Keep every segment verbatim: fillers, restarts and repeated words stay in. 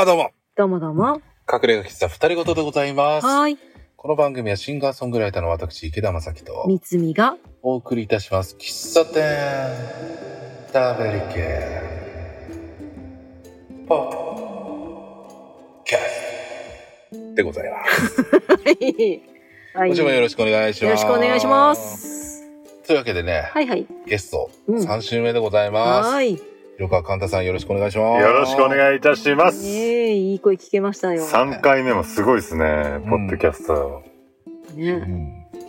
あーどうもどうもどうも、隠れ家喫茶二人ごとでございます。はい、この番組はシンガーソングライターの私池田正樹と三つみがお送りいたします。喫茶店食べる系ポッドキャストでございます、はい、もちろんよろしくお願いします。よろしくお願いします。というわけでね、はいはい、ゲストさん週目でございます、うん、はい、広川寛太さん、よろしくお願いします。よろしくお願いいたします、えー、いい声聞けましたよ。さんかいめもすごいですね、うん、ポッドキャスト、ね、う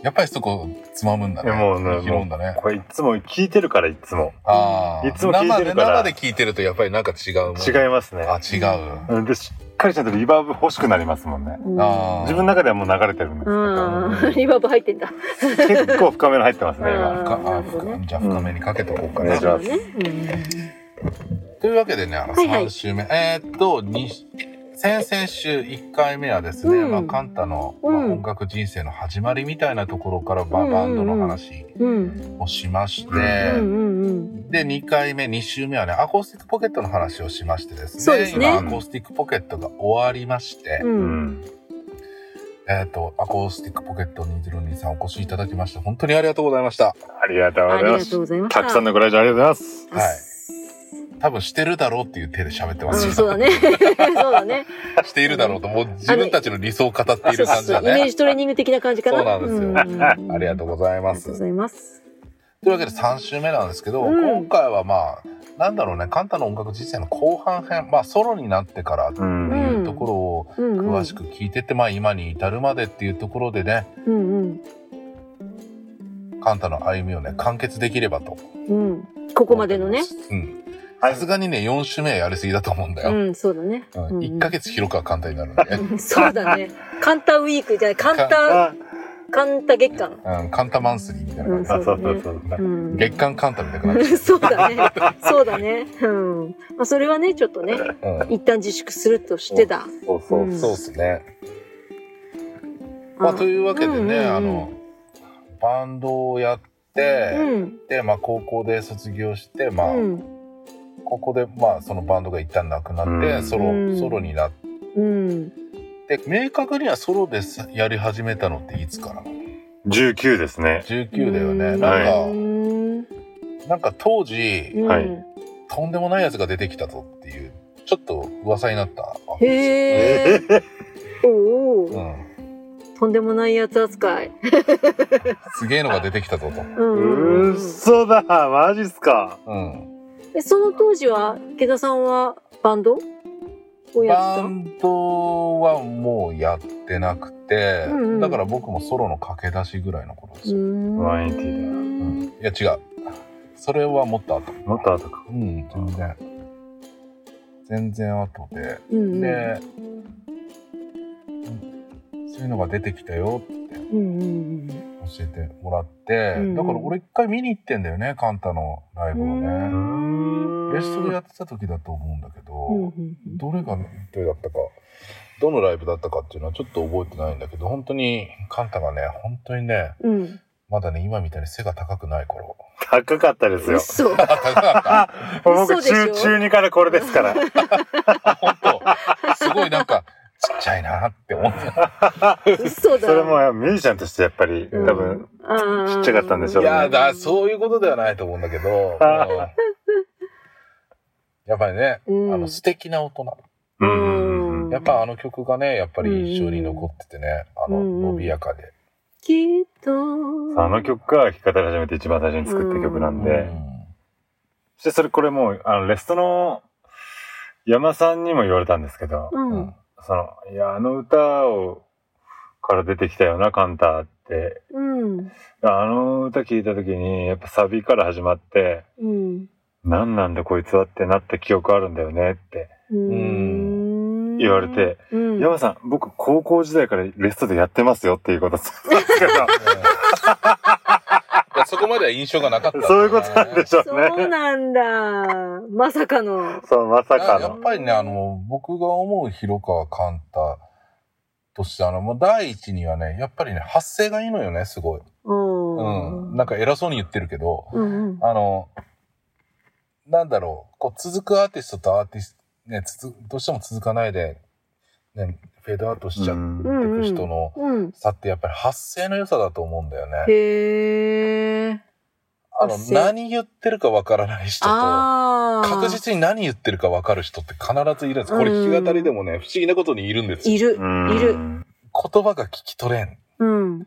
ん、やっぱりそこつまむんだね。もうね、拾うんだね。これいつも聞いてるから、いつもあいつも聞いてるから、生で、生で聞いてるとやっぱりなんか違うもん。違いますね。あ、違う、うん、でしっかりちゃんとリバーブ欲しくなりますもんね、うん、あ自分の中ではもう流れてるんですけど、うん、リバーブ入ってんだ結構深めの入ってますね今。あ深、ね、じゃあ深めにかけておこうかな、うん、お願いします、うん。というわけでね、あのさん週目、はいはい、えー、っと先々週いっかいめはですね、うん、まあ、カンタの、まあ、音楽人生の始まりみたいなところから、うん、バンドの話をしまして、うんうんうん、でにかいめに週目はね、アコースティックポケットの話をしましてです ね, そうですね、今アコースティックポケットが終わりまして、うん、えー、とアコースティックポケットにせんにじゅうにさんお越しいただきまして本当にありがとうございました。ありがとうございます。たくさんのご来場ありがとうございます、はい、多分してるだろうっていう手で喋ってます、うん、そうだねそうだねしているだろうと、もう自分たちの理想を語っている感じだね。イメージトレーニング的な感じかな。そうなんですよ、うん、ありがとうございます。ありがとうございます。というわけでさん週目なんですけど、うん、今回はまあなんだろうね、カンタの音楽人生の後半編、まあソロになってからっていうところを詳しく聞いてて、まあ今に至るまでっていうところでね、うんうん、カンタの歩みをね完結できればと、うん、ここまでのね、うん、さすがにね、よん週目はやりすぎだと思うんだよ。うん、そうだね。うん、いっかげつ広くは簡単になるんで。そうだね。簡単ウィークじゃない、簡単、簡単月間。うん、簡単マンスリーみたいな感じ。うん、そうだね、そうそうそう、うん。月間簡単みたいな感じ。そうだね。そうだね。うん。まあ、それはね、ちょっとね、うん、一旦自粛するとしてだ。そうそう、うん、そうですね。まあ、というわけでね、うんうんうん、あの、バンドをやって、うん、で、まあ、高校で卒業して、まあ、うん、ここでまあそのバンドが一旦なくなって、うん、ソロ、うん、ソロになって、うん、で明確にはソロでやり始めたのっていつから？じゅうきゅうですね。じゅうきゅうだよね。うん、なんか、はい、なんか当時、うん、とんでもないやつが出てきたぞっていうちょっと噂になった。へー。おー、うん。とんでもないやつ扱い。すげえのが出てきたぞと。うそだ、マジっすか。うん。その当時は池田さんはバンドをやってた？バンドはもうやってなくて、うんうん、だから僕もソロの駆け出しぐらいの頃ですよ。ワインティーだ、うん、いや違う、それはもっと後。もっと後か。うん、全然全然後で、うんうん、で、そういうのが出てきたよって教えてもらって、うんうん、だから俺一回見に行ってんだよね、カンタのライブをね。レストでやってた時だと思うんだけど、うんうん、どれがどれだったか、どのライブだったかっていうのはちょっと覚えてないんだけど、本当にカンタがね、本当にね、うん、まだね今みたいに背が高くない頃。高かったですよ。嘘。高かった。僕中中二からこれですから。本当。すごいなんか。ちっちゃいなって思った。嘘だ。それもミュージシャンとしてやっぱり、うん、多分ちっちゃかったんでしょうね。いやだ、そういうことではないと思うんだけど、もうやっぱりね、うん、あの素敵な大人。うん、やっぱあの曲がね、やっぱり印象に残っててね、うん、あの伸びやかで。きっと。あの曲が弾き語り始めて一番最初に作った曲なんで、うん、そしてそれこれもうあのレストの山さんにも言われたんですけど。うん、そのいやあの歌をから出てきたよなカンタって、うん、あの歌聞いた時にやっぱサビから始まって、うん、何なんだこいつはってなった記憶あるんだよねってうーん言われて、うん、山さん僕高校時代からレストでやってますよっていうことですけどそこまでは印象がなかった、ね、そういうことなんでしょうね。そうなんだ、まさかの。そう、まさかの。やっぱりね、あの僕が思う広川寛太として、あのもう第一にはね、やっぱりね発声がいいのよね、すごい。うん。なんか偉そうに言ってるけど、うんうん、あのなんだろう、こう続くアーティストとアーティスね、つつどうしても続かないで、ね、フェードアウトしちゃってく人の差ってやっぱり発声の良さだと思うんだよね。へー、あの何言ってるか分からない人と確実に何言ってるか分かる人って必ずいるんです。これ弾き語りでもね、不思議なことにいるんですよ。いるいる。言葉が聞き取れん、うん、言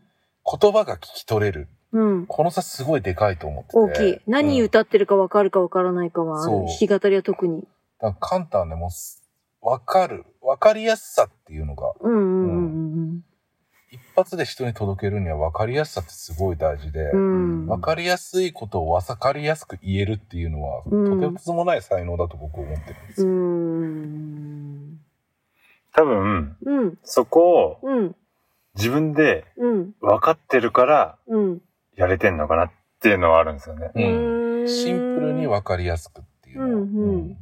葉が聞き取れる、うん、この差すごいでかいと思ってて、大きい。何歌ってるか分かるか分からないかは、うん、弾き語りは特にだから簡単でも分かる分かりやすさっていうのが、うんうんうんうん、一発で人に届けるには分かりやすさってすごい大事で、うん、分かりやすいことを分かりやすく言えるっていうのは、うん、とてつもない才能だと僕は思ってるんですよ。うーん、多分、うん、そこを、うん、自分で分かってるから、うん、やれてんのかなっていうのはあるんですよね、うん、シンプルに分かりやすくっていうのは、うんうんうん、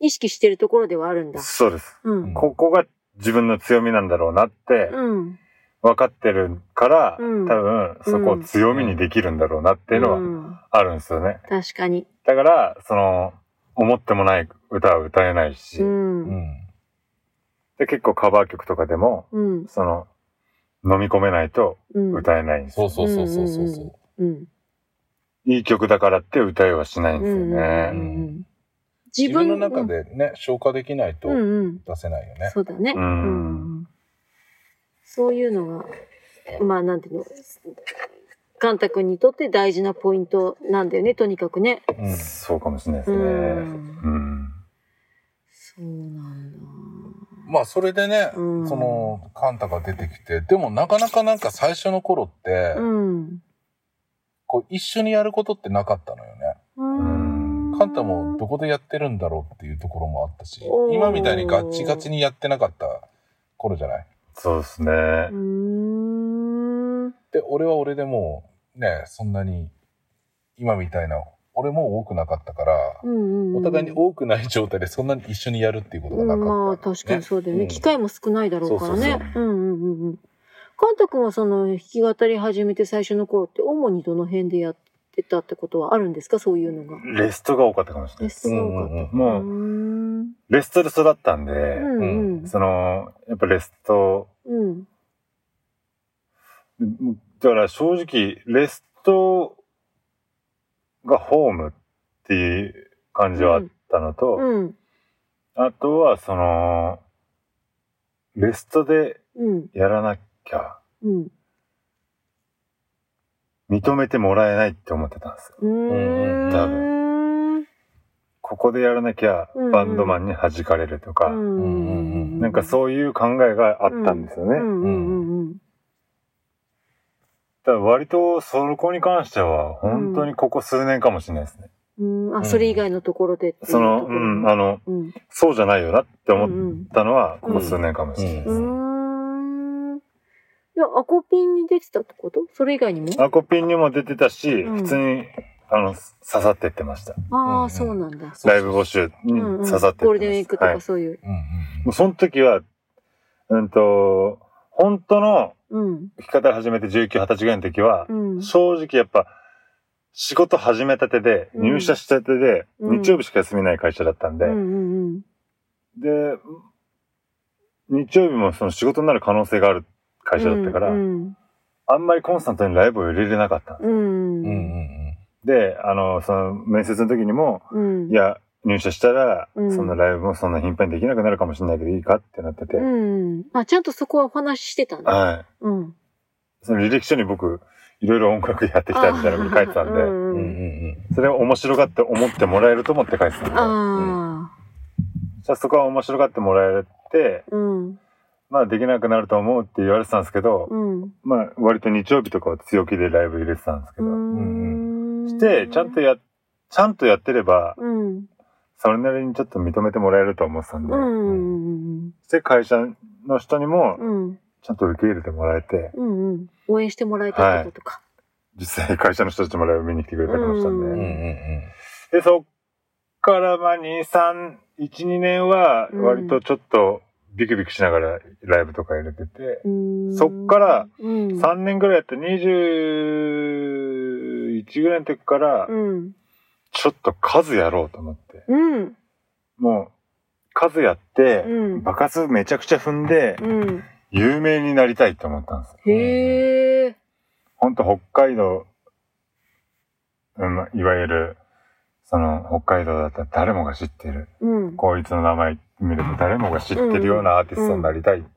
意識してるところではあるんだ。そうです、うん、ここが自分の強みなんだろうなって、うん、分かってるから、うん、多分そこを強みにできるんだろうなっていうのはあるんですよね、うんうん、確かに。だからその思ってもない歌は歌えないし、うんうん、で結構カバー曲とかでも、うん、その飲み込めないと歌えないんですよ、うん、そうそうそうそうそう、うん、いい曲だからって歌いはしないんですよね、うんうんうん。自分の中でね、うん、消化できないと出せないよね、うんうん、そうだね、うんうん、そういうのがまあなんていうの、カンタ君にとって大事なポイントなんだよね、とにかくね、うん、そうかもしれないですね、うんうん、そうなんだ。まあそれでね、うん、そのカンタが出てきて、でもなかなかなんか最初の頃って、うん、こう一緒にやることってなかったのよね、うんうん。カンタもどこでやってるんだろうっていうところもあったし、今みたいにガチガチにやってなかった頃じゃない。そうですね。うーん、で俺は俺でもうね、そんなに今みたいな俺も多くなかったから、うんうんうん、お互いに多くない状態でそんなに一緒にやるっていうことがなかった、ね、うん、まあ確かにそうだよね、うん、機会も少ないだろうからね。カンタ君はその弾き語り始めて最初の頃って主にどの辺でやってってたってことはあるんですか、そういうのが。レストが多かったかもしれない。レストが多かった、うんうん、もう、うーん、レストで育ったんで、うんうん、そのやっぱレスト、うん、だから正直レストがホームっていう感じはあったのと、うんうん、あとはそのレストでやらなきゃ、うんうん、認めてもらえないって思ってたんですよ。うーん、多分ここでやらなきゃバンドマンに弾かれるとか、うんうん、なんかそういう考えがあったんですよね、うんうんうんうん、だから割とそこに関しては本当にここ数年かもしれないですね、うん、あ、それ以外のところでっていうところ、その、うん、あの、うん、そうじゃないよなって思ったのはここ数年かもしれないですね、うんうんうん。アコピンに出てたってこと？それ以外にも？アコピンにも出てたし、うん、普通にあの刺さってってました。ああ、うんうん、そうなんだ。ライブ募集に刺さってってました、うんうん。ゴールデンウィークとかそういう。はい、うんうん、もうその時は、うんと本当の弾き方始めてじゅうきゅう、はたちぐらいの時は、うん、正直やっぱ仕事始めたてで、うん、入社したてで、うん、日曜日しか休みない会社だったんで、うんうんうん、で日曜日もその仕事になる可能性がある会社だったから、うんうん、あんまりコンスタントにライブを入れれなかったんです、うんうん、で、あのその面接の時にも、うん、いや入社したら、うん、そんなライブもそんな頻繁にできなくなるかもしれないけどいいかってなってて、うん、あ、ちゃんとそこはお話ししてたんだ、はい、うん、その履歴書に僕いろいろ音楽やってきたみたいなこと書いてたんで、うんうん、それを面白がって思ってもらえると思って書いてたんで、あ、うん、じゃあそこは面白がってもらえて、うん、まあできなくなると思うって言われてたんですけど、うん、まあ割と日曜日とかは強気でライブ入れてたんですけど、うん、してちゃんとやちゃんとやってれば、うん、それなりにちょっと認めてもらえると思ってたんで、うんうん、して会社の人にもちゃんと受け入れてもらえて、うんうん、応援してもらえたってことか、はい、実際会社の人たちもライブ見に来てくれたりもしたんで、うんうんうん、でそっからまあに、さん、いち、にねんは割とちょっとビクビクしながらライブとか入れてて、そっからさんねんぐらいやってにじゅういちぐらいの時からちょっと数やろうと思って、うん、もう数やって、うん、爆発めちゃくちゃ踏んで、うん、有名になりたいって思ったんですよ。へー。ほんと北海道、うん、いわゆるその北海道だったら誰もが知ってる、うん、こいつの名前見ると誰もが知ってるようなアーティストになりたいって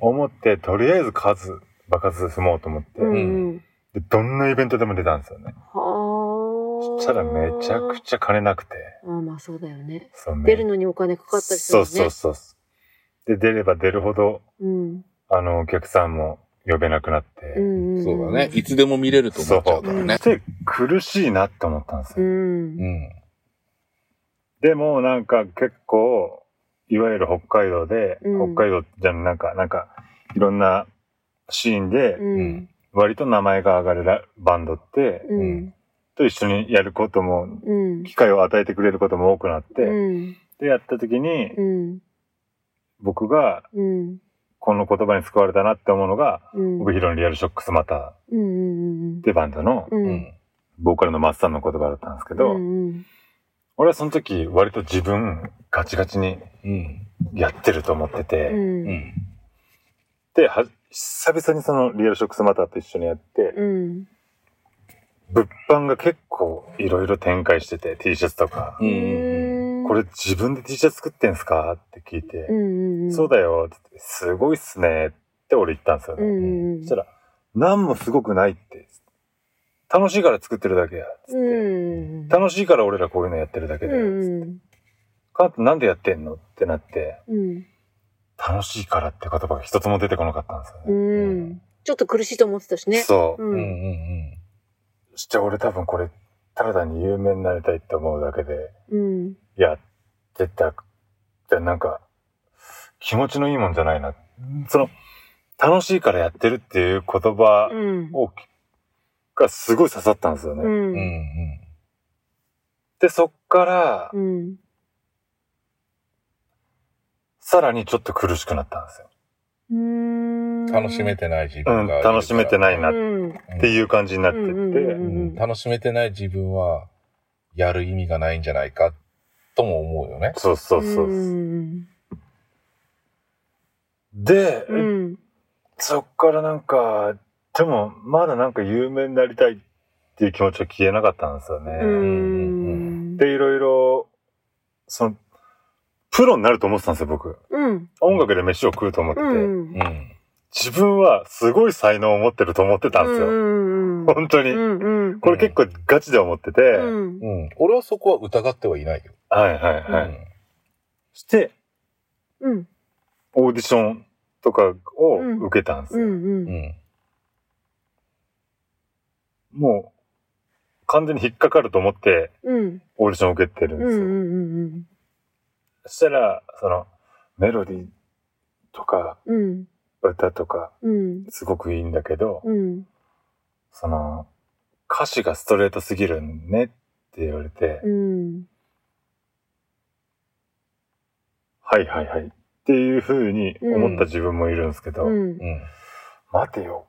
思って、とりあえず数爆発踏もうと思って、うん、でどんなイベントでも出たんですよね。そしたらめちゃくちゃ金なくて、あーまあそうだよね。出るのにお金かかったりするよね。そうそうそう。で出れば出るほど、うん、あのお客さんも呼べなくなって、うんうん、そうだね。いつでも見れると思っちゃうからね。で苦しいなって思ったんですよ。うんうん、でもなんか結構いわゆる北海道で、うん、北海道じゃなんかなんかいろんなシーンで、うん、割と名前が上がるバンドって。うんうんと一緒にやることも、うん、機会を与えてくれることも多くなって、うん、でやった時に、うん、僕が、うん、この言葉に救われたなって思うのが、うん、帯広のリアルショックスマターってバンドの、うんうん、ボーカルの松さんの言葉だったんですけど、うんうん、俺はその時割と自分ガチガチにやってると思ってて、うんうん、では久々にそのリアルショックスマターと一緒にやって、うん物販が結構いろいろ展開してて T シャツとか、うん、これ自分で T シャツ作ってんすかって聞いて、うんうん、そうだよって言ってすごいっすねって俺言ったんですよね、うん、そしたら何もすごくないって楽しいから作ってるだけやつって、うん、楽しいから俺らこういうのやってるだけだよつってカートなんでやってんのってなって、うん、楽しいからって言葉が一つも出てこなかったんですよね、うんうん、ちょっと苦しいと思ってたしねそう、うんうんうんじゃあ俺多分これただに有名になりたいって思うだけでやってた、うん、なんか気持ちのいいもんじゃないなその楽しいからやってるっていう言葉を、うん、がすごい刺さったんですよね、うんうんうん、でそっから、うん、さらにちょっと苦しくなったんですようーん楽しめてない自分が、うん、楽しめてないなっていう感じになってって楽しめてない自分はやる意味がないんじゃないかとも思うよねそうそうそううんで、うん、そっからなんかでもまだなんか有名になりたいっていう気持ちは消えなかったんですよねうんでいろいろそのプロになると思ってたんですよ、僕。うん、音楽で飯を食うと思ってて、うんうん。自分はすごい才能を持ってると思ってたんですよ。うん、本当に、うんうん。これ結構ガチで思ってて、うんうん。俺はそこは疑ってはいないよ。はいはいはい。うん、して、うん、オーディションとかを受けたんですよ。うんうんうん、もう、完全に引っかかると思って、うん、オーディションを受けてるんですよ。うんうんうんうんそしたらそのメロディーとか、うん、歌とか、うん、すごくいいんだけど、うん、その歌詞がストレートすぎるねって言われて、うん、はいはいはいっていう風に思った自分もいるんですけど、うんうんうん、待てよ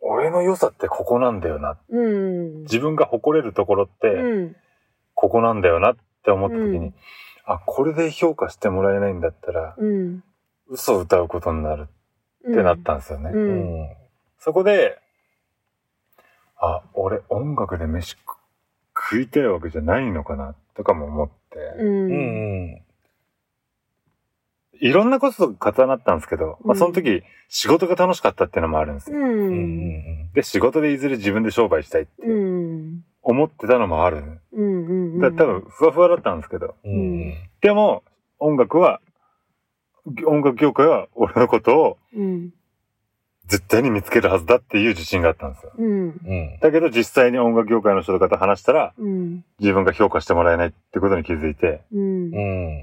俺の良さってここなんだよな、うん、自分が誇れるところってここなんだよなって思った時に、うんあ、これで評価してもらえないんだったら、うん、嘘を歌うことになるってなったんですよね、うんうん、そこであ、俺音楽で飯食いたいわけじゃないのかなとかも思って、うんうん、いろんなことが重なったんですけど、うんまあ、その時仕事が楽しかったっていうのもあるんですよ、うんうん、で、仕事でいずれ自分で商売したいってうん思ってたのもある、ねうんうんうん、だ多分ふわふわだったんですけど、うん、でも音楽は音楽業界は俺のことを絶対に見つけるはずだっていう自信があったんですよ、うん、だけど実際に音楽業界の人の方と話したら、うん、自分が評価してもらえないってことに気づいて、うんう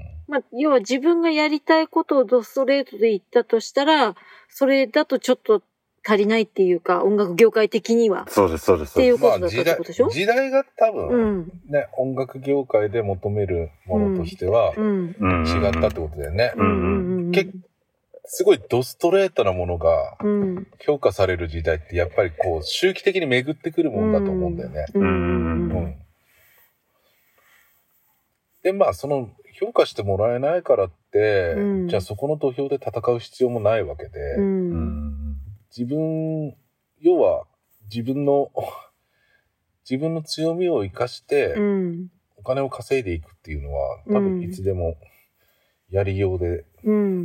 んまあ、要は自分がやりたいことをドストレートで言ったとしたらそれだとちょっと足りないっていうか音楽業界的にはそうですそうですそうですっていうことだったってことでしょ、まあ、時代、時代が多分ね、うん、音楽業界で求めるものとしては違ったってことだよね、うん、けすごいドストレートなものが評価される時代ってやっぱりこう周期的に巡ってくるもんだと思うんだよね、うんうんうん、でまあその評価してもらえないからって、うん、じゃあそこの土俵で戦う必要もないわけで、うんうん、自分要は自分の自分の強みを生かしてお金を稼いでいくっていうのは、うん、多分いつでもやりようで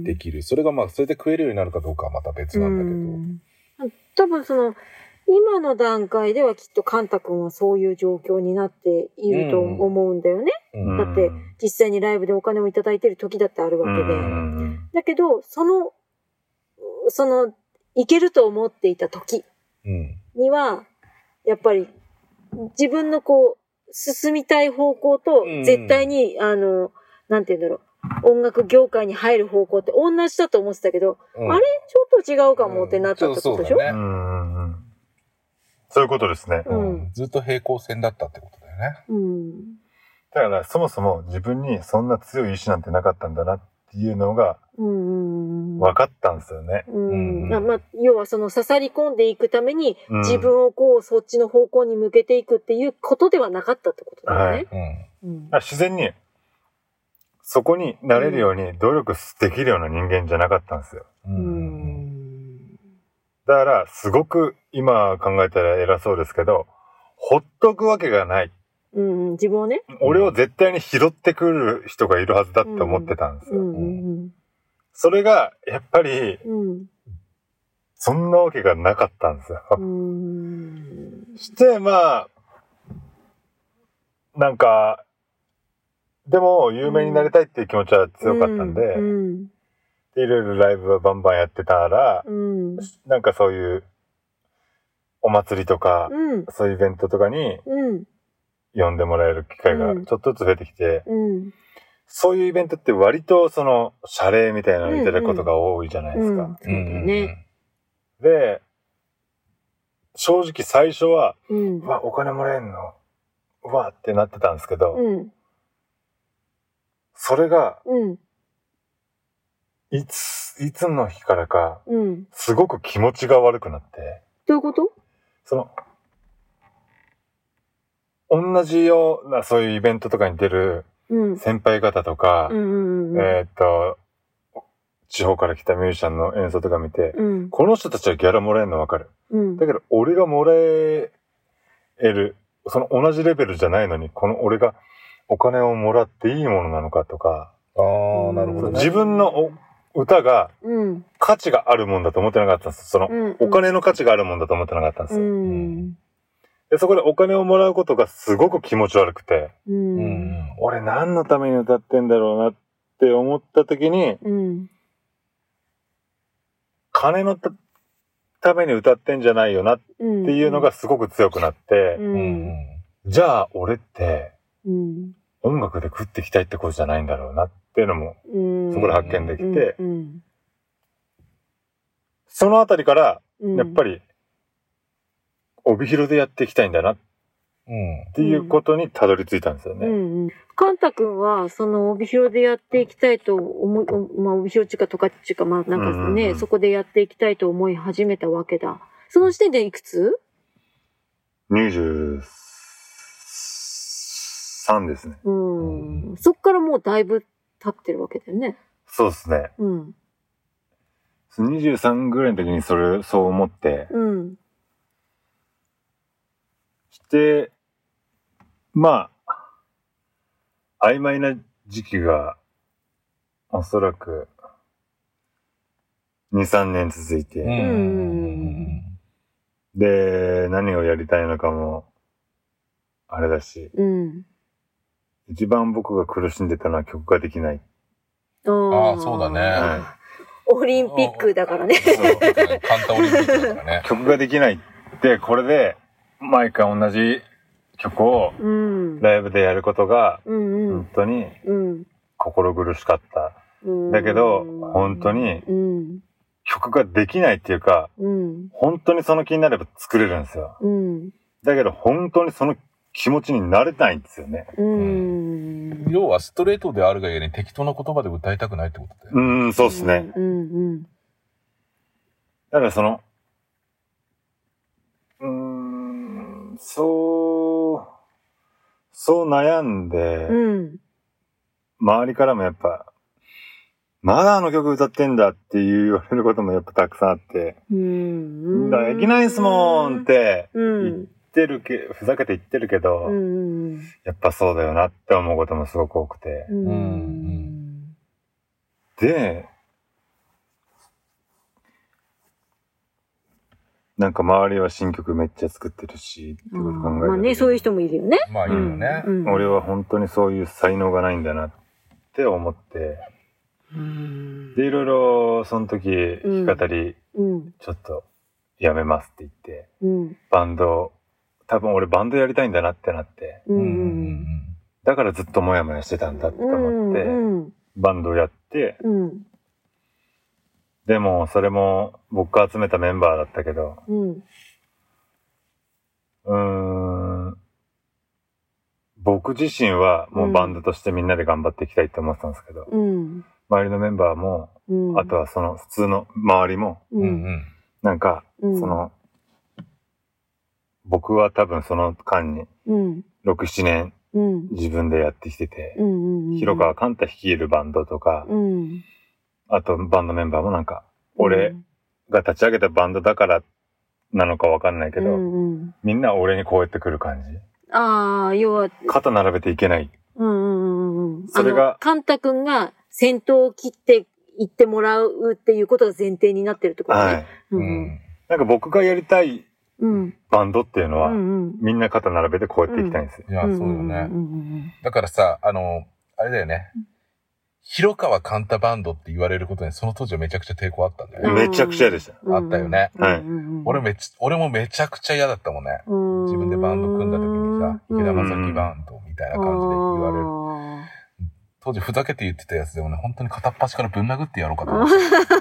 できる、うん、それがまあそれで食えるようになるかどうかはまた別なんだけど、うん、多分その今の段階ではきっとカンタ君はそういう状況になっていると思うんだよね、うん、だって実際にライブでお金をいただいてる時だってあるわけで、うん、だけどそのそのいけると思っていた時にはやっぱり自分のこう進みたい方向と絶対に、うん、あのなんて言うんだろう音楽業界に入る方向って同じだと思ってたけど、うん、あれちょっと違うかもってなったってことでしょ、うん、そうそうだね、うん、そういうことですね、うん、ずっと平行線だったってことだよね、うん、だからそもそも自分にそんな強い意志なんてなかったんだなっていうのが分かったんですよね、うんうんうんまあ、要はその刺さり込んでいくために自分をこうそっちの方向に向けていくっていうことではなかったってことだよね、はいうん、自然にそこになれるように努力できるような人間じゃなかったんですよ。うんだからすごく今考えたら偉そうですけどほっとくわけがない、うん、自分をね俺を絶対に拾ってくる人がいるはずだって思ってたんですよ、うんうん、それがやっぱり、うん、そんなわけがなかったんですよ、うん、してまあなんかでも有名になりたいっていう気持ちは強かったんで、うん、でいろいろライブはバンバンやってたら、うん、なんかそういうお祭りとか、うん、そういうイベントとかに呼んでもらえる機会がちょっとずつ増えてきて、うん、そういうイベントって割とその謝礼みたいなのをいただくことが多いじゃないですか、うんうんうんね、で正直最初は、うん、うわお金もらえるのうわってなってたんですけど、うんそれが、うん、いつ、いつの日からか、うん、すごく気持ちが悪くなって。どういうこと？その、同じようなそういうイベントとかに出る先輩方とか、うん、えー、っと、地方から来たミュージシャンの演奏とか見て、うん、この人たちはギャラもらえるの分かる。うん、だけど、俺がもらえる、その同じレベルじゃないのに、この俺が、お金をもらっていいものなのかとか、あなるほどね、自分の歌が価値があるもんだと思ってなかったんです。その、うんうん、お金の価値があるもんだと思ってなかったんですよ、うんうんで。そこでお金をもらうことがすごく気持ち悪くて、うんうん、俺何のために歌ってんだろうなって思った時に、うん、金のた、ために歌ってんじゃないよなっていうのがすごく強くなって、うんうん、じゃあ俺って、うん音楽で食っていきたいってことじゃないんだろうなっていうのもそこで発見できて、うんうん、そのあたりからやっぱり帯広でやっていきたいんだなっていうことにたどり着いたんですよね、うんうん、カンタ君はその帯広でやっていきたいと思い、まあ、帯広地下とか地下まあなんかね、うんうんうん、そこでやっていきたいと思い始めたわけだ。その時点でいくつ？にじゅうさんですね、うんうん、そっからもうだいぶ経ってるわけだよね。そうですね、うん、にじゅうさんぐらいの時にそれそう思って、うん、してまあ曖昧な時期がおそらく にさんねん続いて、うん、で何をやりたいのかもあれだし、うん一番僕が苦しんでたのは曲ができない。ああ、そうだね、はい。オリンピックだからね。簡単オリンピックだからね。曲ができないって、これで毎回同じ曲をライブでやることが本当に心苦しかった。うんうん、だけど、本当に曲ができないっていうか、うん、本当にその気になれば作れるんですよ。うん、だけど本当にその気持ちになれないんですよね。うんうん、要はストレートであるがゆえに適当な言葉で歌いたくないってことだよね。うん、そうですね、うんうん。だからその、うーん、そう、そう悩んで、うん、周りからもやっぱまだあの曲歌ってんだって言われることもやっぱたくさんあって、うん、だからできないっすもんって言ってるけ、うん、ふざけて言ってるけど、うん、やっぱそうだよなって思うこともすごく多くて、うんうん、でなんか周りは新曲めっちゃ作ってるしってこと考える、まあね、そういう人もいるよね。まあいるよね、うんうん。俺は本当にそういう才能がないんだなって思って、うん、でいろいろその時弾き語り、うん、ちょっとやめますって言って、うん、バンド多分俺バンドやりたいんだなってなって、うんうん、だからずっとモヤモヤしてたんだって思って、うんうん、バンドやって。うんでもそれも僕が集めたメンバーだったけど、うん、うーん僕自身はもうバンドとしてみんなで頑張っていきたいって思ってたんですけど、うん、周りのメンバーも、うん、あとはその普通の周りも、うん、なんかその、うん、僕は多分その間にろく、ななねん、うん、自分でやってきてて、うん、広川寛太率いるバンドとか、うんあとバンドメンバーもなんか俺が立ち上げたバンドだからなのかわかんないけど、うんうん、みんな俺にこうやってくる感じ。ああ、要は肩並べていけない。うんうんうん。それがカンタ君が先頭を切って行ってもらうっていうことが前提になってるってことね。はい。うんうん、なんか僕がやりたいバンドっていうのは、うんうん、みんな肩並べてこうやっていきたいんですよ。いやそうよね、うんうんうん。だからさあのあれだよね。うん広川カンタバンドって言われることにその当時はめちゃくちゃ抵抗あったんだよね。めちゃくちゃでした。あったよね。うんうんはい、俺めっちゃ俺もめちゃくちゃ嫌だったもんね。ん自分でバンド組んだ時にさ、池田正樹バンドみたいな感じで言われる。当時ふざけて言ってたやつでもね、本当に片っ端からぶん殴ってやろうかと思っ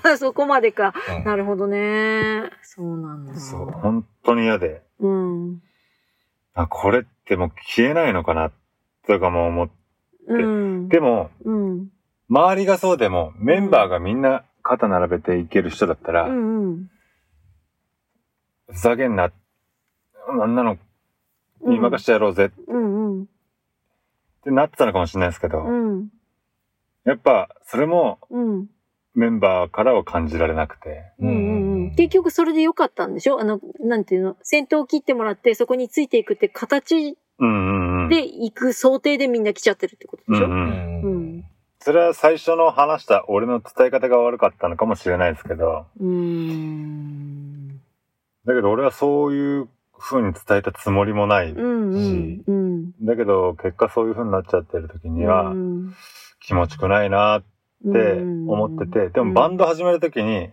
て。そこまでか、うん。なるほどね。そうなんだ。そう本当に嫌で。うん。あこれってもう消えないのかなとかも思って。うん、でも。うん周りがそうでもメンバーがみんな肩並べていける人だったら、うんうん、ふざけんな、あんなのに任せてやろうぜ、うんうん、ってなってたのかもしれないですけど、うん、やっぱそれもメンバーからは感じられなくて、うんうんうん、結局それで良かったんでしょ？あのなんていうの先頭を切ってもらってそこについていくって形で行く想定でみんな来ちゃってるってことでしょ？うんうんうんうんそれは最初の話した俺の伝え方が悪かったのかもしれないですけど。うーんだけど俺はそういう風に伝えたつもりもないし、うんうん、だけど結果そういう風になっちゃってる時には気持ちくないなって思ってて、でもバンド始める時に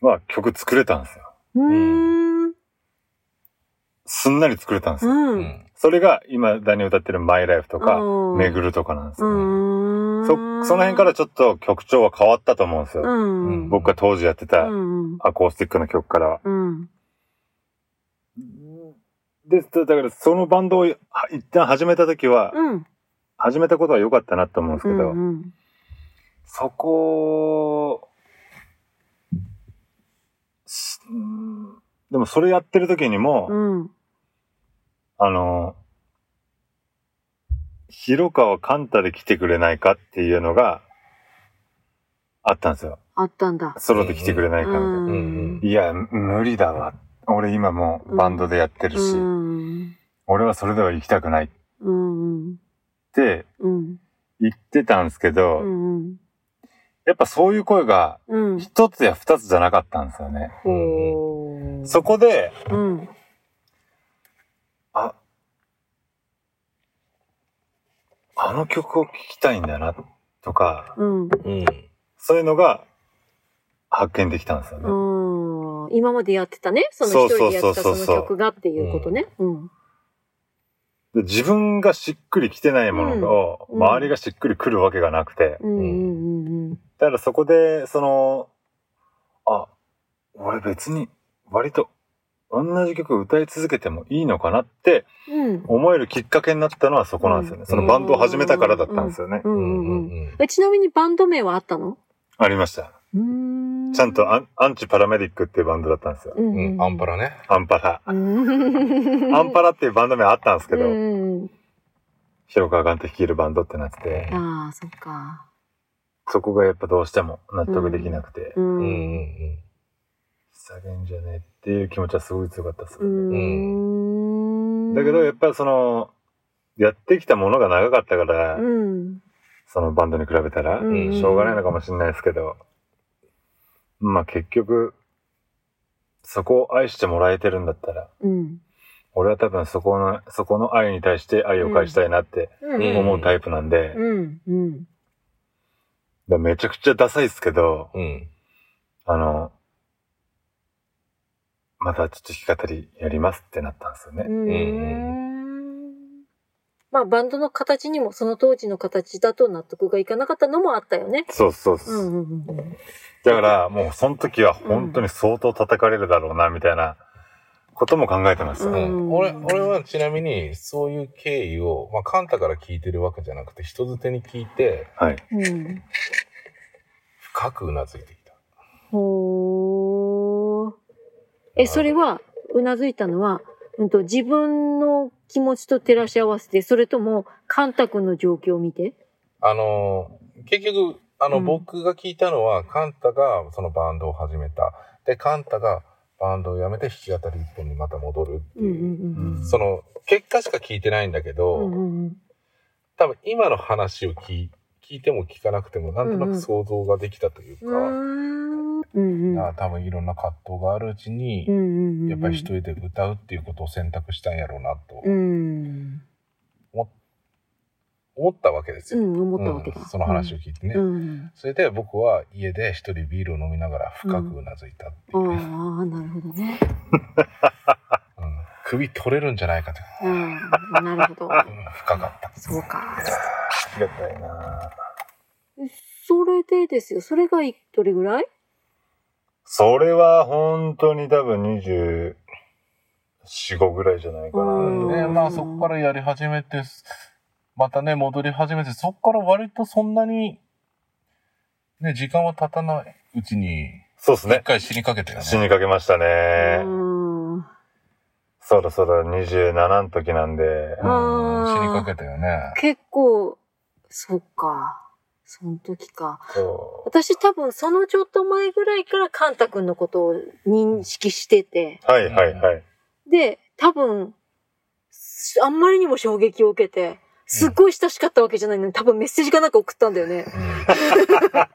は曲作れたんですよ。うんすんなり作れたんですよ。うん、それが今だに歌ってるマイライフとかめぐるとかなんですよね。うんそ, その辺からちょっと曲調は変わったと思うんですよ、うん、僕が当時やってたアコースティックの曲からは、うん、でだからそのバンドを一旦始めた時は、うん、始めたことは良かったなと思うんですけど、うんうん、そこでもそれやってる時にも、うん、あの広川カンタで来てくれないかっていうのがあったんですよ。あったんだ。ソロで来てくれないかみたいな、うんうん、いや無理だわ俺今もうバンドでやってるし、うん、俺はそれでは行きたくないって言ってたんですけど、うんうん、やっぱそういう声が一つや二つじゃなかったんですよね、うん、そこで、うん、ああの曲を聴きたいんだなとか、うん、そういうのが発見できたんですよね。うん今までやってたね、その一人でやってたその曲がっていうことね。自分がしっくりきてないものを周りがしっくりくるわけがなくて、うんうん、だからそこでそのあ、俺別に割と同じ曲を歌い続けてもいいのかなって思えるきっかけになったのはそこなんですよね、うん、そのバンドを始めたからだったんですよね。ちなみにバンド名はあったの？ありました。うーんちゃんとア ン, アンチパラメディックっていうバンドだったんですよ、うんうん、アンパラねアンパラアンパラっていうバンド名あったんですけど、うん広川監督率いるバンドってなってて、ああそっか、そこがやっぱどうしても納得できなくて、うんうん、下げんじゃねえっていう気持ちはすごい強かったです、うん、だけどやっぱそのやってきたものが長かったから、うん、そのバンドに比べたら、うん、しょうがないのかもしれないですけど、まあ結局そこを愛してもらえてるんだったら、うん、俺は多分そこのそこの愛に対して愛を返したいなって思うタイプなんで、うんうんうん、だめちゃくちゃダサいですけど、うん、あのまたちょっと弾き語りやりますってなったんですよね、うん、まあバンドの形にもその当時の形だと納得がいかなかったのもあったよね。そうそうそう、うんうんうん、だからもうその時は本当に相当叩かれるだろうなみたいなことも考えてますよね、うん、俺, 俺はちなみにそういう経緯を、まあ、カンタから聞いてるわけじゃなくて人づてに聞いて、はい、うん、深くうなずいていた。ほー。え、それはうなずいたのは、うん、と自分の気持ちと照らし合わせて、それともカンタ君の状況を見て、あの結局あの、うん、僕が聞いたのはカンタがそのバンドを始めた、でカンタがバンドをやめて弾き語り一本にまた戻るっていう、うんうんうん、その結果しか聞いてないんだけど、うんうんうん、多分今の話を 聞, 聞いても聞かなくてもなんとなく想像ができたというか、うんうん、だから多分いろんな葛藤があるうちに、うんうんうん、やっぱり一人で歌うっていうことを選択したんやろうなと、うん、思, 思ったわけですよ、うん、思ったわけだ、うん、その話を聞いてね、うん、それで僕は家で一人ビールを飲みながら深くうなずいたっていう、うん、ああなるほどね、うん、首取れるんじゃないかと、うん、なるほど、うん、深かった。そうか、ありがたいな。それでですよ、それがどれぐらい？それは本当に多分にじゅうよん、ごぐらいじゃないかな。で、まあそこからやり始めて、またね戻り始めて、そこから割とそんなにね時間は経たないうちに、そうですね。一回死にかけてね。死にかけましたね。うん。そろそろにじゅうななの時なんで、うん、死にかけたよね。結構、そうか。その時か。私多分そのちょっと前ぐらいからカンタ君のことを認識してて。はいはいはい。で、多分、あんまりにも衝撃を受けて、すっごい親しかったわけじゃないのに、多分メッセージかなんか送ったんだよね。確か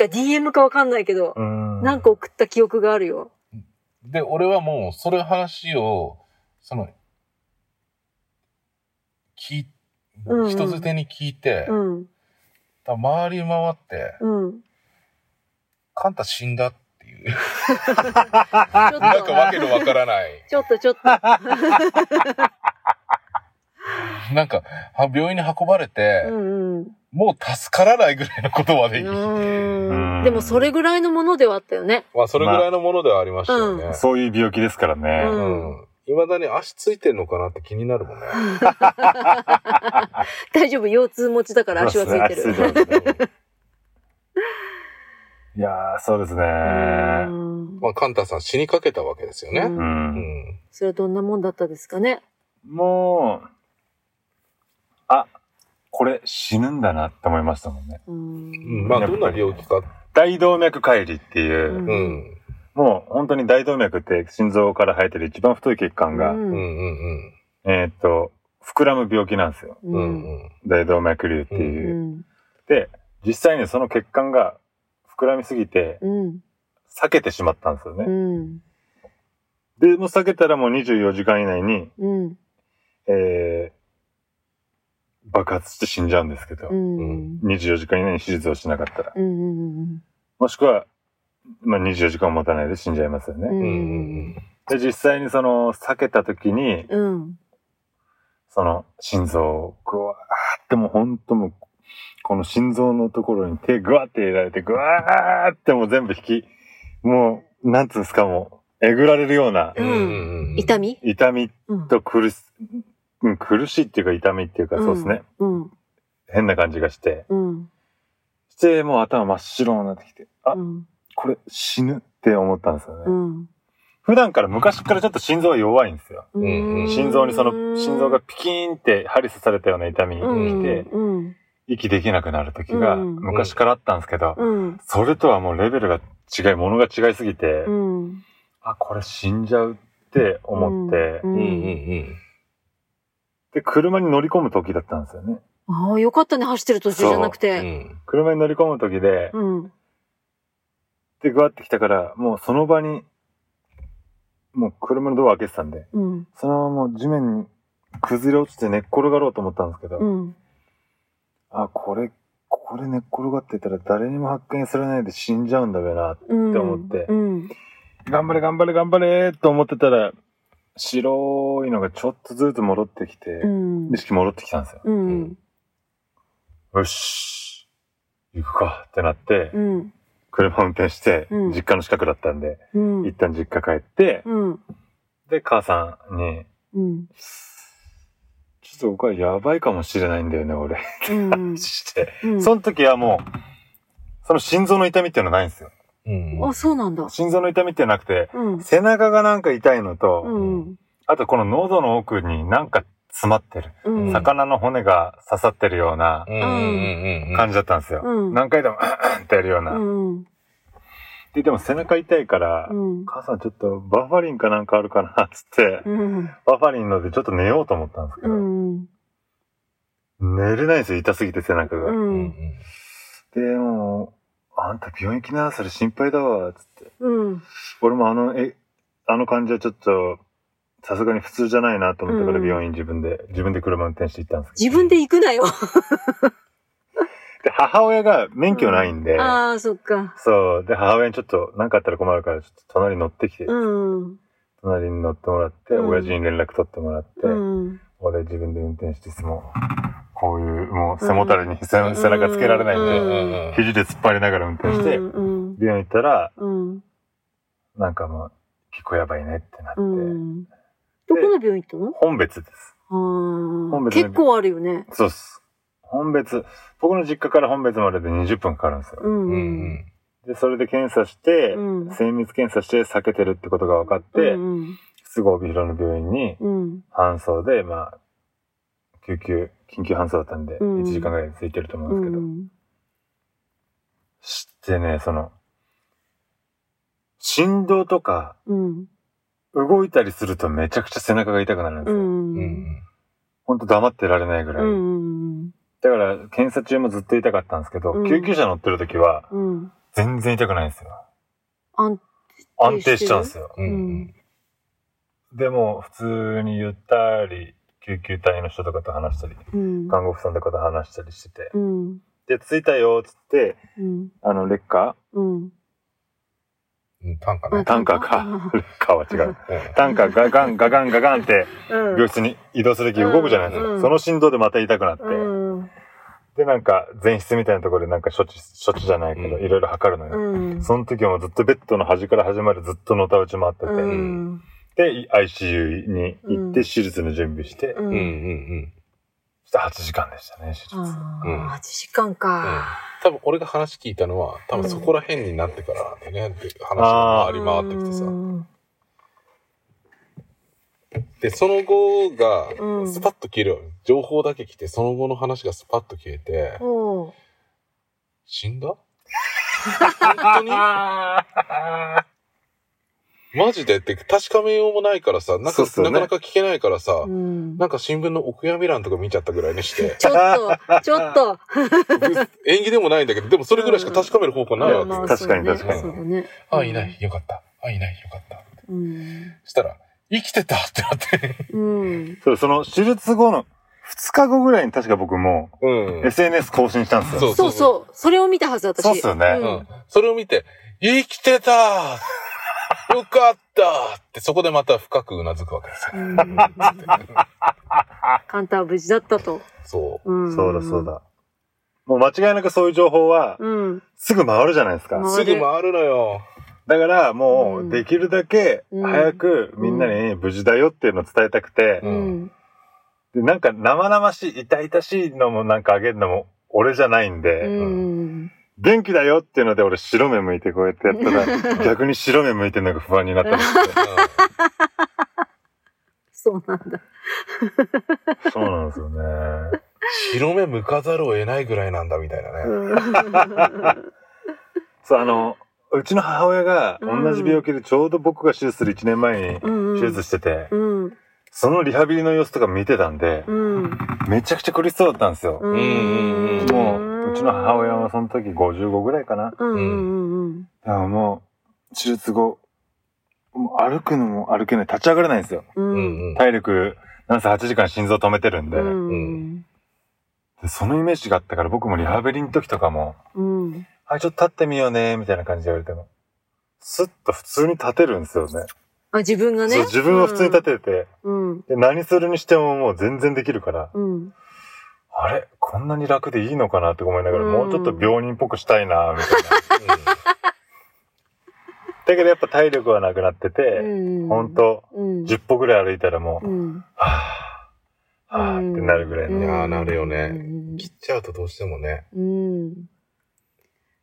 ディーエム かわかんないけど、うん、なんか送った記憶があるよ。で、俺はもう、それ話を、その、聞い、人づてに聞いて、うんうん、だ回り回って、うん、カンタ死んだっていう。なんかわけのわからない。ちょっとちょっと。なんか病院に運ばれて、うんうん、もう助からないぐらいのことまで言って、でもそれぐらいのものではあったよね。まあそれぐらいのものではありましたよね。まあ、そういう病気ですからね。うん。未だに足ついてんのかなって気になるもんね。大丈夫、腰痛持ちだから足はついてる。そうですね、足ついてますね。いやーそうですね。まあカンタさん死にかけたわけですよね。うんうん、それはどんなもんだったですかね。もう。あ、これ死ぬんだなって思いましたもんね。うん、まあどんな病気か。大動脈解離っていう、うん、もう本当に大動脈って心臓から生えてる一番太い血管が、うんうん、えー、っと膨らむ病気なんですよ、うん、大動脈瘤っていう、うん、で実際にその血管が膨らみすぎて、うん、裂けてしまったんですよね、うん、でもう裂けたらもうにじゅうよじかん以内に、うん、えー爆発して死んじゃうんですけど、うん、にじゅうよじかん以内に手術をしなかったら、うん、もしくは、まあ、にじゅうよじかん持たないで死んじゃいますよね、うん、で実際にその避けた時に、うん、その心臓をグワーってもうほんともうこの心臓のところに手グワーって入れられてグワーってもう全部引きもうなんつうんですかもうえぐられるような、うん、痛み痛みと苦し、うんうん、苦しいっていうか痛みっていうか、うん、そうですね、うん、変な感じがして、うん、してもう頭真っ白になってきてあ、うん、これ死ぬって思ったんですよね、うん、普段から昔からちょっと心臓が弱いんですよ。うん、心臓にその、心臓がピキーンって針刺されたような痛みに来て、うん、息できなくなる時が昔からあったんですけど、うん、それとはもうレベルが違い、物が違いすぎて、うん、あ、これ死んじゃうって思って、うんうんうん、で、車に乗り込む時だったんですよね。ああ、よかったね、走ってる途中じゃなくて。うん、車に乗り込む時で、うん、で、ぐわってきたから、もうその場に、もう車のドア開けてたんで、うん、そのまま地面に崩れ落ちて寝っ転がろうと思ったんですけど、うん、あ、これ、これ寝っ転がってたら誰にも発見されないで死んじゃうんだべなって思って、うんうん、頑張れ頑張れ頑張れと思ってたら、白いのがちょっとずつ戻ってきて、うん、意識戻ってきたんですよ。うんうん、よし、行くかってなって、うん車運転して、うん、実家の近くだったんで、うん、一旦実家帰って、うん、で、母さんに、うん、ちょっと僕はやばいかもしれないんだよね、俺。って話して、うん。その時はもう、その心臓の痛みっていうのはないんですよ。うん、あ、そうなんだ。心臓の痛みっていうのはなくて、うん、背中がなんか痛いのと、うん、あとこの喉の奥になんか詰まってる、うん。魚の骨が刺さってるような感じだったんですよ。うん、何回でもってやるような。うん、で、でも背中痛いから、うん、母さんちょっとバファリンかなんかあるかなっつって、うん、バファリンのでちょっと寝ようと思ったんですけど、うん、寝れないんですよ、痛すぎて背中が。うん、で、もう、あんた病院行きな、それ心配だわ、つって、うん。俺もあの、え、あの感じはちょっと、さすがに普通じゃないなと思ったから病院自分で、うん、自分で車運転して行ったんですけど。自分で行くなよで、母親が免許ないんで。うん、ああ、そっか。そう。で、母親にちょっと何かあったら困るから、ちょっと隣に乗ってきて。うん、隣に乗ってもらって、うん、親父に連絡取ってもらって、うん、俺自分で運転して、もう、こういう、もう背もたれに、うん、背中つけられないんで、うん、肘で突っ張りながら運転して、うん、病院行ったら、うん、なんかもう、結構やばいねってなって。うんどこの病院行ったの？本別です。本別結構あるよね。そうっす。本別。僕の実家から本別まででにじゅっぷんかかるんですよ。うんうん、で、それで検査して、うん、精密検査して避けてるってことが分かって、うんうん、すぐ帯広の病院に搬送で、うん、まあ、救急、緊急搬送だったんで、うん、いちじかんぐらいついてると思うんですけど。うん、してね、その、振動とか、うん動いたりするとめちゃくちゃ背中が痛くなるんですよ。うん、ほんと黙ってられないぐらい、うん。だから検査中もずっと痛かったんですけど、うん、救急車乗ってる時は全然痛くないんですよ。安定してる？安定しちゃうんですよ。うん、でも普通にゆったり救急隊の人とかと話したり、うん、看護婦さんとかと話したりしてて、うん、で着いたよっつって、うん、あの劣化、うんタンカーね。タンカーか。レッカーは違う。タンカーガガンガガンガガンって、病室に移動するとき動くじゃないですか、うんうん。その振動でまた痛くなって。うん、で、なんか、前室みたいなところでなんか処置、処置じゃないけど、いろいろ測るのよ、うん。その時はもうずっとベッドの端から始まるずっとのたうち回ってて、うん。で、アイシーユー に行って手術の準備して、うんうんうん、そしてはちじかんでしたね、手術。うん、はちじかんか。うん多分俺が話聞いたのは多分そこら辺になってからでね、うん、って話が回り回ってきてさ、うん、でその後がスパッと消える、うん、情報だけ来てその後の話がスパッと消えて、うん、死んだ？本当に？マジでって確かめようもないからさ、なんか、ね、なかなか聞けないからさ、うん、なんか新聞のお悔やみ欄とか見ちゃったぐらいにして。ちょっと、ちょっと。縁起でもないんだけど、でもそれぐらいしか確かめる方法ないわけ、うんうん、確かに確かに。そうだね、あ、いない、よかった。あ、いない、よかった。うん、したら、生きてたってなって、うん。そう、その手術後のふつかごぐらいに確か僕も、うん、エスエヌエス 更新したんですよ。そうそうそう。そうそう。それを見たはず私。そうっすよね。うんうん、それを見て、生きてたーよかったってそこでまた深くうなずくわけですよ。うん、カンタは無事だったと。そう、うん。そうだそうだ。もう間違いなくそういう情報はすぐ回るじゃないですか。うん、すぐ回るのよ。だからもうできるだけ早くみんなに無事だよっていうのを伝えたくて、うんうん、でなんか生々しい痛々しいのもなんかあげるのも俺じゃないんで、うん、元気だよっていうので俺白目向いてこうやってやったら逆に白目向いてなんか不安になったんですよ。そうなんだ。そうなんですよね。白目向かざるを得ないぐらいなんだみたいなね。そう、あのうちの母親が同じ病気でちょうど僕が手術するいちねんまえに手術してて、うんうん、そのリハビリの様子とか見てたんで、うん、めちゃくちゃ苦しそうだったんですよ。うん、もううちの母親はその時ごじゅうごぐらいかな、うんうんうん、だからもう手術後もう歩くのも歩けない、立ち上がれないんですよ、うん、体力なんせはちじかん心臓止めてるんで、うんうん、でそのイメージがあったから僕もリハビリの時とかも、うん、はい、ちょっと立ってみようねみたいな感じで言われてもスッと普通に立てるんですよね。あ、自分がね。そう、自分は普通に立てて、うん、で何するにしてももう全然できるから、うん、あれこんなに楽でいいのかなって思いながら、うん、もうちょっと病人っぽくしたいなみたいな、うん、だけどやっぱ体力はなくなってて、うん、ほんと、うん、じゅっぽぐらい歩いたらもう、うん、はぁ、あ、はぁ、あ、ってなるぐらいね、うん、ああなるよね、うん、切っちゃうとどうしてもね、うん、も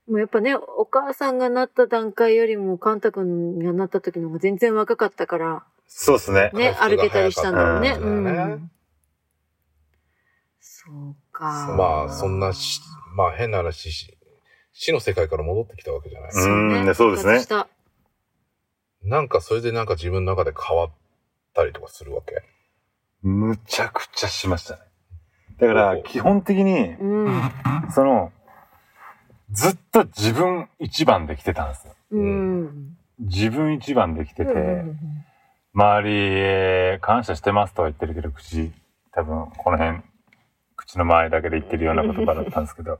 うやっぱね、お母さんがなった段階よりもカンタ君がなった時の方が全然若かったから。そうですね。ね、歩けたりしたんだろうね。うんうん、そうか。まあそんなし、まあ変な話、死の世界から戻ってきたわけじゃないですか。うんね、そうですね。なんかそれでなんか自分の中で変わったりとかするわけ。むちゃくちゃしましたね。だから基本的に、うん、その。ずっと自分一番で来てたんですよ、うん、自分一番で来てて、うん、周りへ感謝してますとは言ってるけど口多分この辺口の周りだけで言ってるような言葉だったんですけど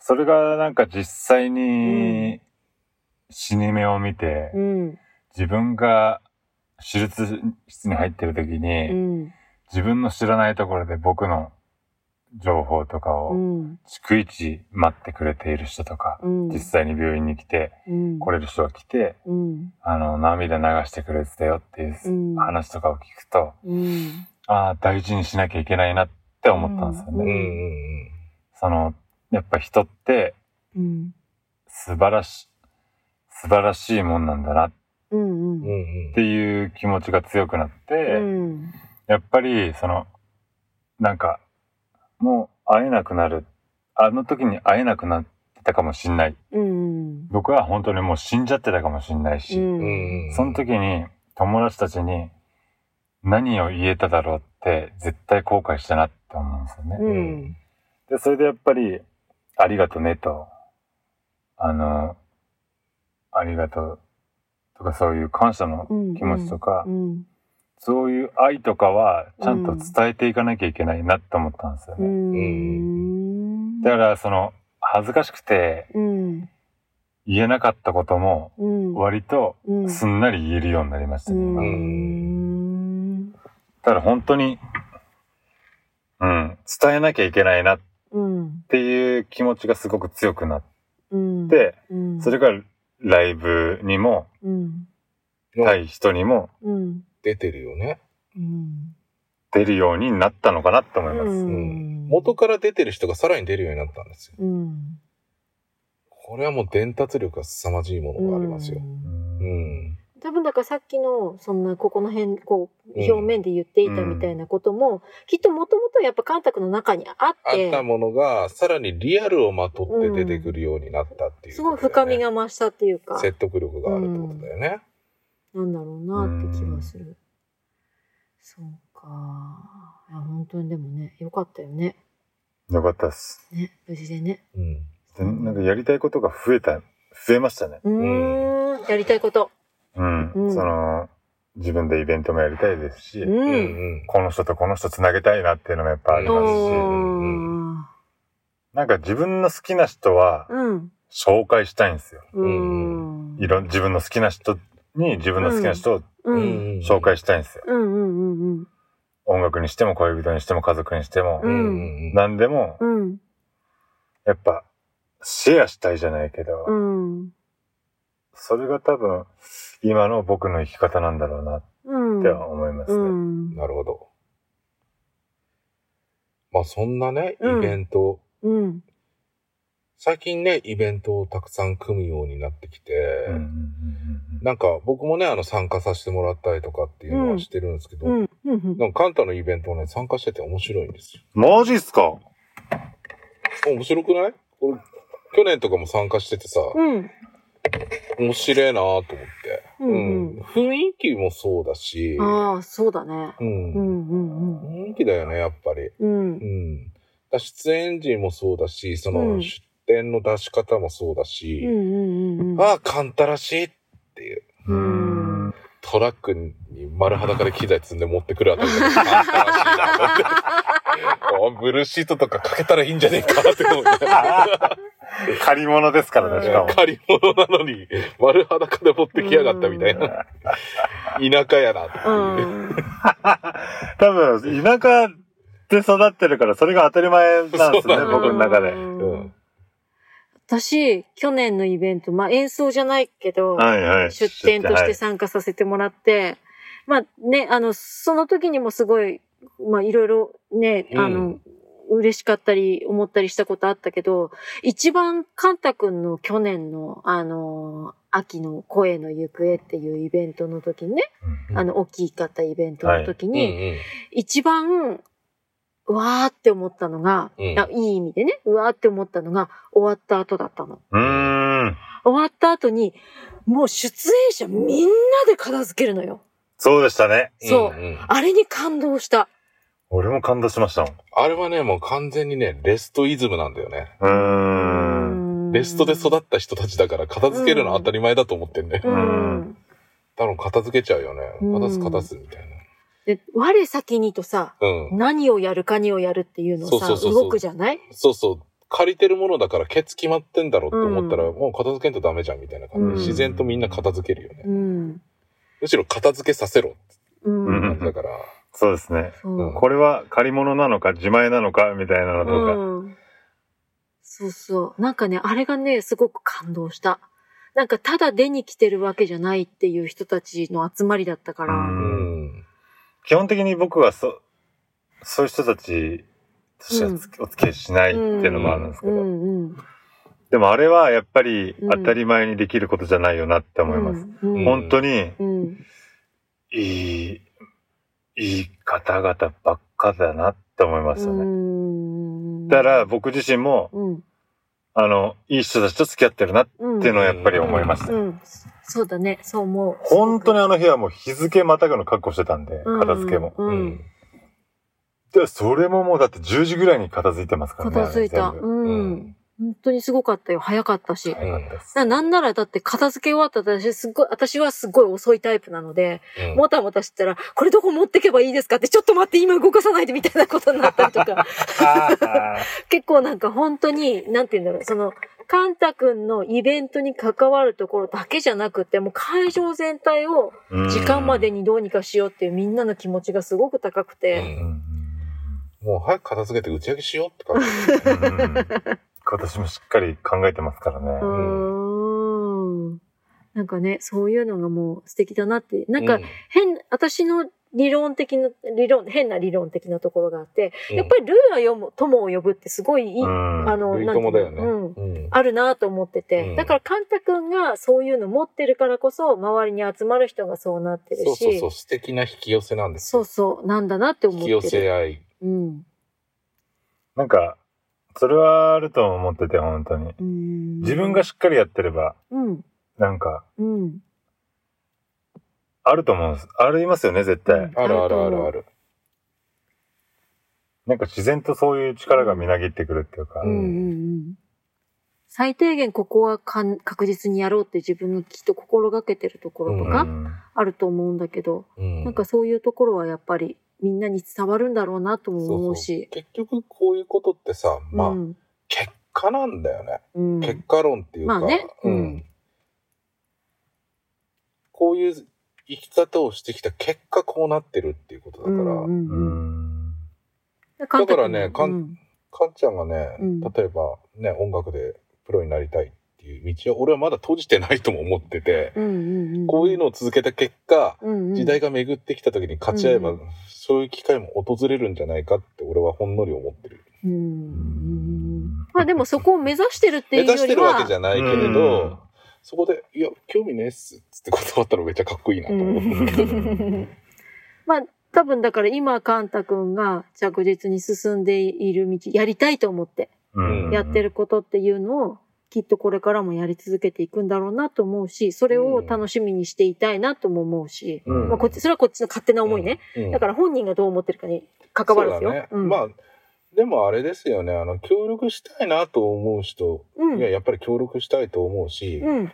それがなんか実際に死に目を見て、うん、自分が手術室に入ってる時に、うん、自分の知らないところで僕の情報とかを逐一待ってくれている人とか、うん、実際に病院に来て、うん、来れる人が来て、うん、あの涙流してくれてたよっていう話とかを聞くと、うん、ああ大事にしなきゃいけないなって思ったんですよね、うん、そのやっぱ人って素晴らし、素晴らしいもんなんだなっていう気持ちが強くなって、うん、やっぱりそのなんかもう会えなくなる、あの時に会えなくなってたかもしんない、うん、僕は本当にもう死んじゃってたかもしんないし、うん、その時に友達たちに何を言えただろうって絶対後悔したなって思うんですよね、うん、でそれでやっぱりありがとねとあのありがとうとかそういう感謝の気持ちとか、うんうんうん、そういう愛とかはちゃんと伝えていかなきゃいけないなって思ったんですよね、うん、だからその恥ずかしくて言えなかったことも割とすんなり言えるようになりましたね、うんうん、だから本当に、うん、伝えなきゃいけないなっていう気持ちがすごく強くなって、うんうん、それからライブにも、うん、対人にも、うん、出てるよね、うん、出るようになったのかなと思います、うん、元から出てる人がさらに出るようになったんですよ、うん、これはもう伝達力が凄まじいものがありますよ、うんうん、多分だからさっきのそんなここの辺こう表面で言っていたみたいなことも、うん、きっともともとやっぱカンタ君の中にあってあったものがさらにリアルをまとって出てくるようになったっていう、ね、うん、すごい深みが増したっていうか説得力があるってことだよね、うん、なんだろうなって気がする。そうか。いや本当にでもね、良かったよね。良かったっす。ね、無事でね。うん。なんかやりたいことが増えた、増えましたね。うーん。やりたいこと。うん。うん、その自分でイベントもやりたいですし、うん、この人とこの人つなげたいなっていうのもやっぱありますし、うん、なんか自分の好きな人は紹介したいんですよ。うん。いろん自分の好きな人に自分の好きな人を、うん、紹介したいんですよ、うんうんうんうん、音楽にしても恋人にしても家族にしても、うん、何でも、うん、やっぱシェアしたいじゃないけど、うん、それが多分今の僕の生き方なんだろうなっては思いますね、うんうん、なるほど。まあそんなねイベント、うんうん、最近ね、イベントをたくさん組むようになってきて、うんうんうん、なんか僕もね、あの参加させてもらったりとかっていうのはしてるんですけど、うんうんうん、なんかカンタのイベントをね、参加してて面白いんですよ。マジっすか？面白くない？俺、去年とかも参加しててさ、うん、面白いなと思って、うんうんうん。雰囲気もそうだし。ああ、そうだね、うんうんうんうん。雰囲気だよね、やっぱり。うんうん、だ出演陣もそうだし、その、うん、出展の出し方もそうだし、うんうんうん、ああ、カンタらしいっていう。うーん、トラックに丸裸で機材積んで持ってくるあたりがカンタらしいなと思って。ブルーシートとかかけたらいいんじゃねえかって思って。借り物ですからね、しかも。借り物なのに、丸裸で持ってきやがったみたいな。田舎やなっていう。多分、田舎で育ってるから、それが当たり前なんですね、僕の中で。うん、私、去年のイベント、まあ演奏じゃないけど、はいはい、出展として参加させてもらって、はい、まあね、あの、その時にもすごい、まあいろいろね、うん、あの、嬉しかったり思ったりしたことあったけど、一番カンタ君の去年のあの秋の声の行方っていうイベントの時にね、うんうん、あの大きかったイベントの時に、はいうんうん、一番わーって思ったのが、うん、あ、いい意味でね、うわーって思ったのが終わった後だったの。うーん、終わった後にもう出演者みんなで片付けるのよ。そうでしたね。そう、うんうん、あれに感動した。俺も感動しましたもん。あれはね、もう完全にね、レストイズムなんだよね。うーん。レストで育った人たちだから、片付けるのは当たり前だと思ってんね。うん。だから片付けちゃうよね。片す片すみたいな。で、我先にとさ、うん、何をやるかにをやるっていうのさ、そうそうそうそう動くじゃない？そうそう。借りてるものだから、ケツ決まってんだろうって思ったら、うん、もう片付けんとダメじゃんみたいな感じで、自然とみんな片付けるよね。うん。むしろ片付けさせろって。うん。だから、そうですね、うん。これは借り物なのか自前なのかみたいなのとか、うん。そうそう。なんかね、あれがね、すごく感動した。なんかただ出に来てるわけじゃないっていう人たちの集まりだったから。うん基本的に僕はそ、そういう人たちとしてお付き合いしないっていうのもあるんですけど。うんうんうん、でもあれはやっぱり当たり前にできることじゃないよなって思います。うんうん、本当に、うん、いい。いい方々ばっかだなって思いますよね。うーんだから僕自身も、うん、あのいい人たちと付き合ってるなっていうのはやっぱり思いました、うんうんうん、そうだね、そう思う。本当にあの日はもう日付またぐの覚悟してたんで、片付けも、うんうんうん、でそれももうだってじゅうじぐらいに片付いてますからね。片付いた、うんうん、本当にすごかったよ。早かったし、早かったです。な、なんならだって片付け終わった私すごい、私はすごい遅いタイプなので、うん、もたもたしてたら、これどこ持ってけばいいですかって、ちょっと待って、今動かさないでみたいなことになったりとか。結構なんか本当に、なんて言うんだろう、その、カンタ君のイベントに関わるところだけじゃなくて、もう会場全体を時間までにどうにかしようっていうみんなの気持ちがすごく高くて。うん、もう早く片付けて打ち上げしようって感じ。うん私もしっかり考えてますからね。うん。なんかね、そういうのがもう素敵だなって。なんか変、うん、私の理論的な、理論、変な理論的なところがあって、うん、やっぱりルーは読む、友を呼ぶってすごいいい、うん、あの、なんていうの、うんうん、あるなと思ってて。うん、だから、カンタ君がそういうの持ってるからこそ、周りに集まる人がそうなってるし。そうそうそう、素敵な引き寄せなんですよ。そうそう、なんだなって思ってる。引き寄せ合い。うん。なんか、それはあると思ってて、本当に自分がしっかりやってれば、うん、なんか、うん、あると思うんです。ありますよね、絶対。あるあるあるある。なんか自然とそういう力がみなぎってくるっていうか、うんうんうん、最低限ここはかん確実にやろうって自分がきっと心がけてるところとかあると思うんだけど、うん、なんかそういうところはやっぱりみんなに伝わるんだろうなとも思うし。そうそう。結局こういうことってさ、まあ、うん、結果なんだよね、うん。結果論っていうか、まあね、うんうん、こういう生き方をしてきた結果こうなってるっていうことだから。うんうん、だからね、かん、うん、かんちゃんがね、うん、例えばね、音楽でプロになりたいっていう道は俺はまだ閉じてないとも思ってて、うんうんうん、こういうのを続けた結果、うんうん、時代が巡ってきた時に勝ち合えば、うんうん、そういう機会も訪れるんじゃないかって俺はほんのり思ってる。うんうん、まあでもそこを目指してるっていうよりは目指してるわけじゃないけれど、うん、そこでいや興味ねえっすって断ったのめっちゃかっこいいなと思って、うん、まあ多分だから今カンタ君が着実に進んでいる道やりたいと思ってやってることっていうのをきっとこれからもやり続けていくんだろうなと思うし、それを楽しみにしていたいなとも思うし、うんまあ、こっちそれはこっちの勝手な思いね、うんうん、だから本人がどう思ってるかに関わるんですよ、そうだね、うん、まあでもあれですよね、あの協力したいなと思う人、うん、いややっぱり協力したいと思うし、うん、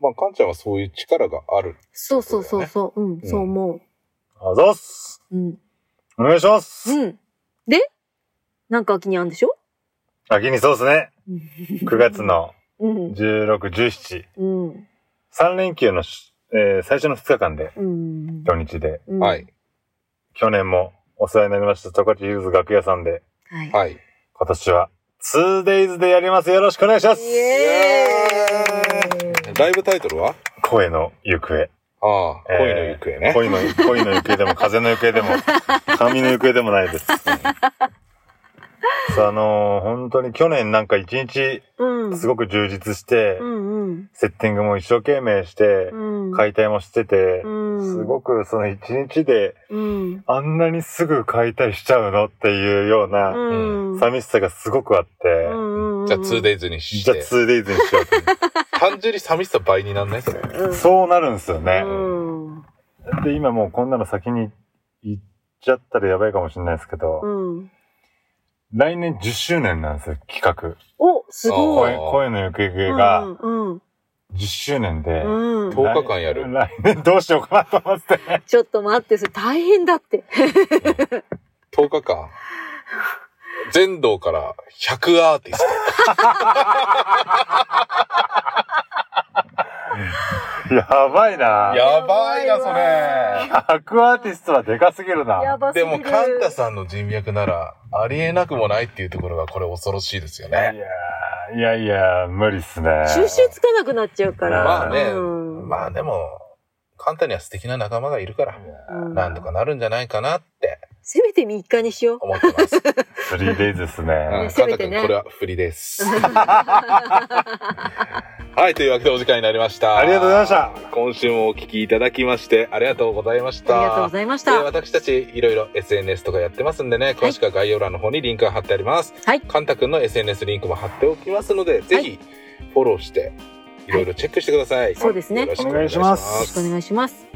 まあカンちゃんはそういう力がある、ね、そうそうそうそう、うん、うん、そう思う、あざっす、うん、お願いします、うん、でなんか秋にあんでしょ、秋にそうですねくがつのじゅうろく、じゅうしち、うん、さん連休の、えー、最初のふつかかんで、うん、土日で、うん、はい、去年もお世話になりました十勝ヒルズ楽屋さんで、はい、今年は ツーデイズ でやります、よろしくお願いします、イエーイ、ライブタイトルは声の行方、ああ、恋の行方ね、えー、恋の恋の行方でも風の行方でも髪の行方でもないです、うん、あのー、本当に去年なんか一日すごく充実して、うんうん、セッティングも一生懸命して、うん、解体もしてて、うん、すごくその一日で、うん、あんなにすぐ解体しちゃうのっていうような、うん、寂しさがすごくあって、うんうん、じゃあ ツーデイズ にしてじゃあ ツーデイズ にしようって単純に寂しさ倍になんないそれ、うん、そうなるんですよね、うん、で今もうこんなの先に行っちゃったらやばいかもしれないですけど、うん、来年じゅっしゅうねんなんですよ、企画。お、すごい。声、声の行方が、じゅっしゅうねんで、うんうん、とおかかんやる。来年どうしようかなと思って。ちょっと待って、それ大変だって。うん、とおかかん。全道からひゃくアーティスト。やばいな。やばいな、それ。ひゃくアーティストはでかすぎるな。やばすぎる。でも、カンタさんの人脈なら、ありえなくもないっていうところがこれ恐ろしいですよね。いやいや、無理っすね。収集つかなくなっちゃうから。まあね、うん、まあでも、簡単には素敵な仲間がいるから、うん、なんとかなるんじゃないかなって。せめてみっかにしよう。思ってます。フリーデイズですね。うん、せめてね。カンタ君、これはフリーです。はい、というわけでお時間になりました。ありがとうございました。今週もお聞きいただきましてありがとうございました。ありがとうございました。えー、私たちいろいろ エスエヌエス とかやってますんでね、はい、詳しくは概要欄の方にリンクが貼ってあります。はい。カンタ君の エスエヌエス リンクも貼っておきますので、はい、ぜひフォローしていろいろチェックしてください。はい、そうですね。よろしくお願いします。よろしくお願いします。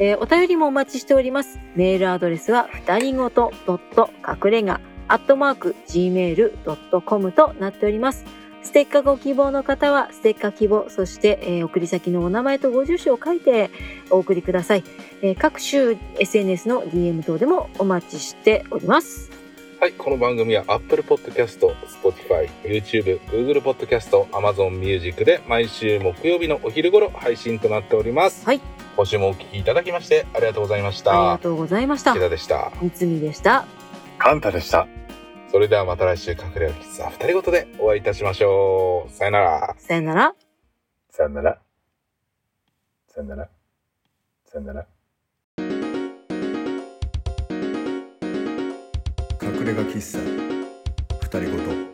えー、お便りもお待ちしております。メールアドレスは二人ごとかくれがアットマークジーメールドットコム となっております。ステッカーご希望の方はステッカー希望、そして、えー、送り先のお名前とご住所を書いてお送りください、えー、各種 エスエヌエス の ディーエム 等でもお待ちしております。はい、この番組は Apple Podcast、Spotify、YouTube、Google Podcast、Amazon Music で毎週木曜日のお昼頃配信となっております。はい、今週もお聞きいただきましてありがとうございました。ありがとうございました。池田でした。三つでした。カンタでした。それではまた来週隠れ家キッズは二人ごとでお会いいたしましょう。さよなら。さよなら。さよなら。さよなら。さよなら。隠れ家キッズ二人ごと。